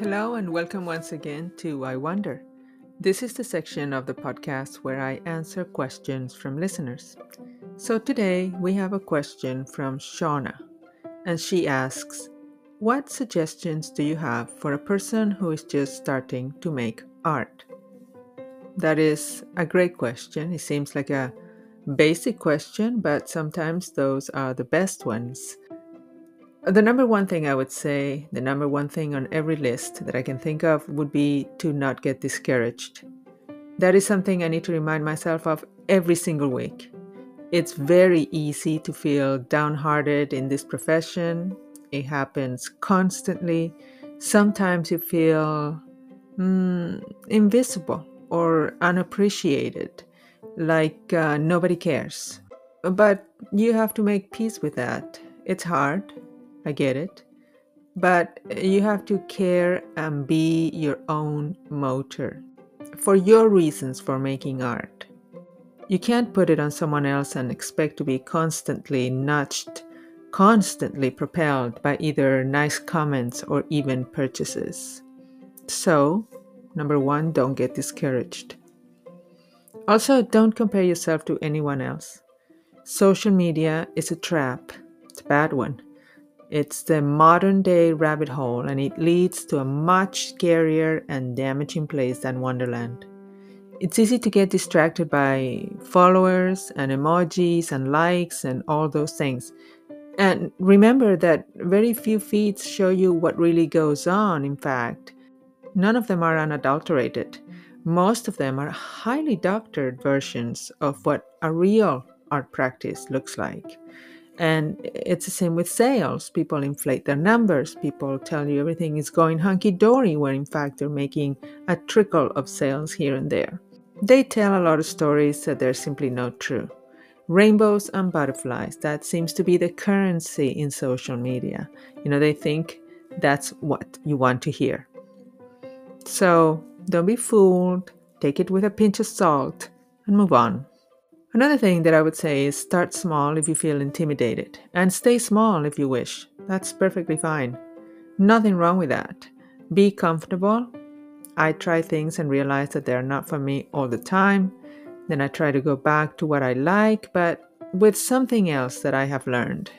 Hello and welcome once again to I Wonder. This is the section of the podcast where I answer questions from listeners. So today we have a question from Shauna, and she asks, what suggestions do you have for a person who is just starting to make art? That is a great question. It seems like a basic question, but sometimes those are the best ones. The number one thing I would say, the number one thing on every list that I can think of would be to not get discouraged. That is something I need to remind myself of every single week. It's very easy to feel downhearted in this profession. It happens constantly. Sometimes you feel invisible or unappreciated, like nobody cares. But you have to make peace with that. It's hard. I get it. But you have to care and be your own motor for your reasons for making art. You can't put it on someone else and expect to be constantly nudged, constantly propelled by either nice comments or even purchases. So, number one, don't get discouraged. Also, don't compare yourself to anyone else. Social media is a trap. It's a bad one. It's the modern-day rabbit hole, and it leads to a much scarier and damaging place than Wonderland. It's easy to get distracted by followers and emojis and likes and all those things. And remember that very few feeds show you what really goes on. In fact, none of them are unadulterated. Most of them are highly doctored versions of what a real art practice looks like. And it's the same with sales. People inflate their numbers. People tell you everything is going hunky-dory, where in fact they're making a trickle of sales here and there. They tell a lot of stories that they're simply not true. Rainbows and butterflies, that seems to be the currency in social media. They think that's what you want to hear. So don't be fooled. Take it with a pinch of salt and move on. Another thing that I would say is start small if you feel intimidated, and stay small if you wish. That's perfectly fine. Nothing wrong with that. Be comfortable. I try things and realize that they're not for me all the time. Then I try to go back to what I like, but with something else that I have learned.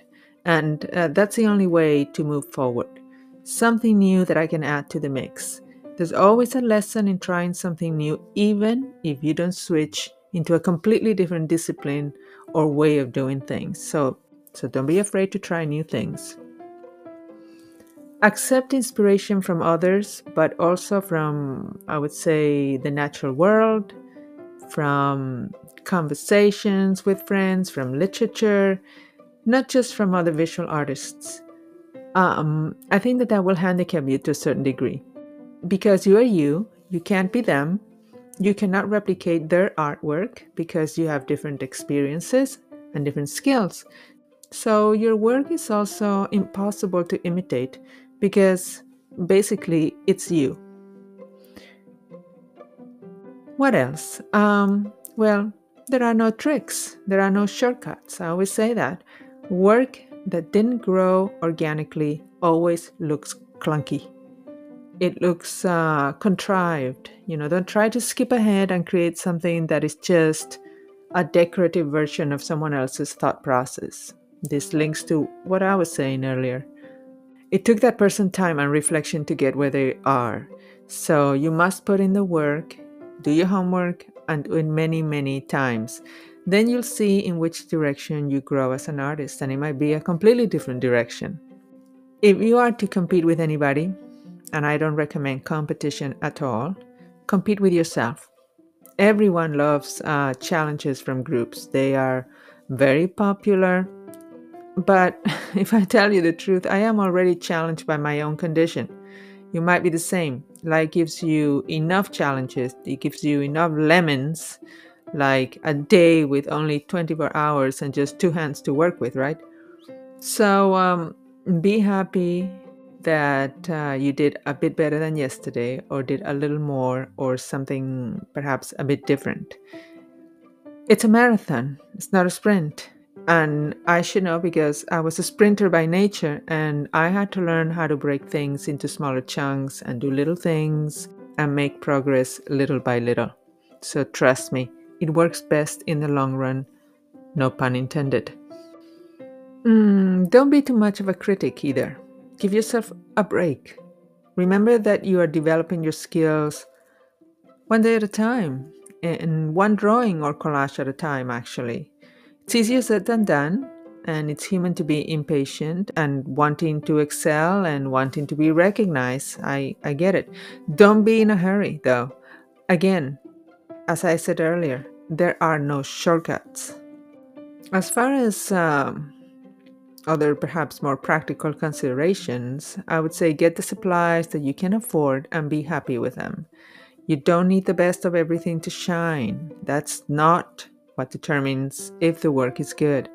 And that's the only way to move forward. Something new that I can add to the mix. There's always a lesson in trying something new, even if you don't switch into a completely different discipline or way of doing things. So don't be afraid to try new things. Accept inspiration from others, but also from, I would say, the natural world, from conversations with friends, from literature, not just from other visual artists. I think that will handicap you to a certain degree. Because you are you, you can't be them. You cannot replicate their artwork because you have different experiences and different skills. So your work is also impossible to imitate because basically it's you. What else? There are no tricks. There are no shortcuts. I always say that. Work that didn't grow organically always looks clunky. It looks contrived. Don't try to skip ahead and create something that is just a decorative version of someone else's thought process. This links to what I was saying earlier. It took that person time and reflection to get where they are. So you must put in the work, do your homework, and do it many, many times. Then you'll see in which direction you grow as an artist, and it might be a completely different direction. If you are to compete with anybody, and I don't recommend competition at all, compete with yourself. Everyone loves challenges from groups. They are very popular. But if I tell you the truth, I am already challenged by my own condition. You might be the same. Life gives you enough challenges. It gives you enough lemons, like a day with only 24 hours and just two hands to work with, right? So be happy that you did a bit better than yesterday, or did a little more, or something perhaps a bit different. It's a marathon. It's not a sprint. And I should know because I was a sprinter by nature, and I had to learn how to break things into smaller chunks and do little things and make progress little by little. So trust me, it works best in the long run, no pun intended. Don't be too much of a critic either. Give yourself a break. Remember that you are developing your skills one day at a time, and one drawing or collage at a time, actually. It's easier said than done, and it's human to be impatient and wanting to excel and wanting to be recognized. I get it. Don't be in a hurry, though. Again, as I said earlier, there are no shortcuts. As far as other perhaps more practical considerations, I would say get the supplies that you can afford and be happy with them. You don't need the best of everything to shine. That's not what determines if the work is good.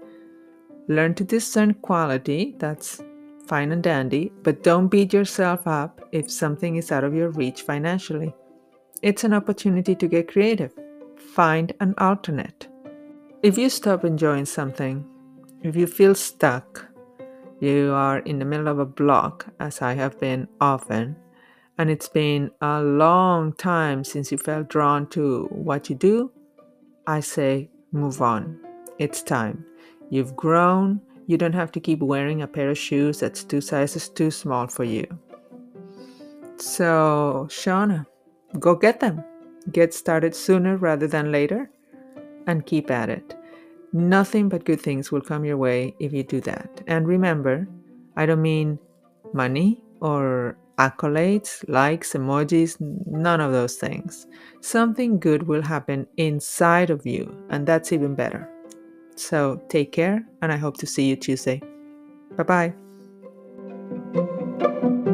Learn to discern quality, that's fine and dandy, but don't beat yourself up if something is out of your reach financially. It's an opportunity to get creative. Find an alternate. If you stop enjoying something, if you feel stuck, you are in the middle of a block, as I have been often, and it's been a long time since you felt drawn to what you do, I say, move on. It's time. You've grown. You don't have to keep wearing a pair of shoes that's 2 sizes too small for you. So, Shauna, go get them. Get started sooner rather than later and keep at it. Nothing but good things will come your way if you do that. And remember, I don't mean money or accolades, likes, emojis, none of those things. Something good will happen inside of you, and that's even better. So take care, and I hope to see you Tuesday. Bye-bye.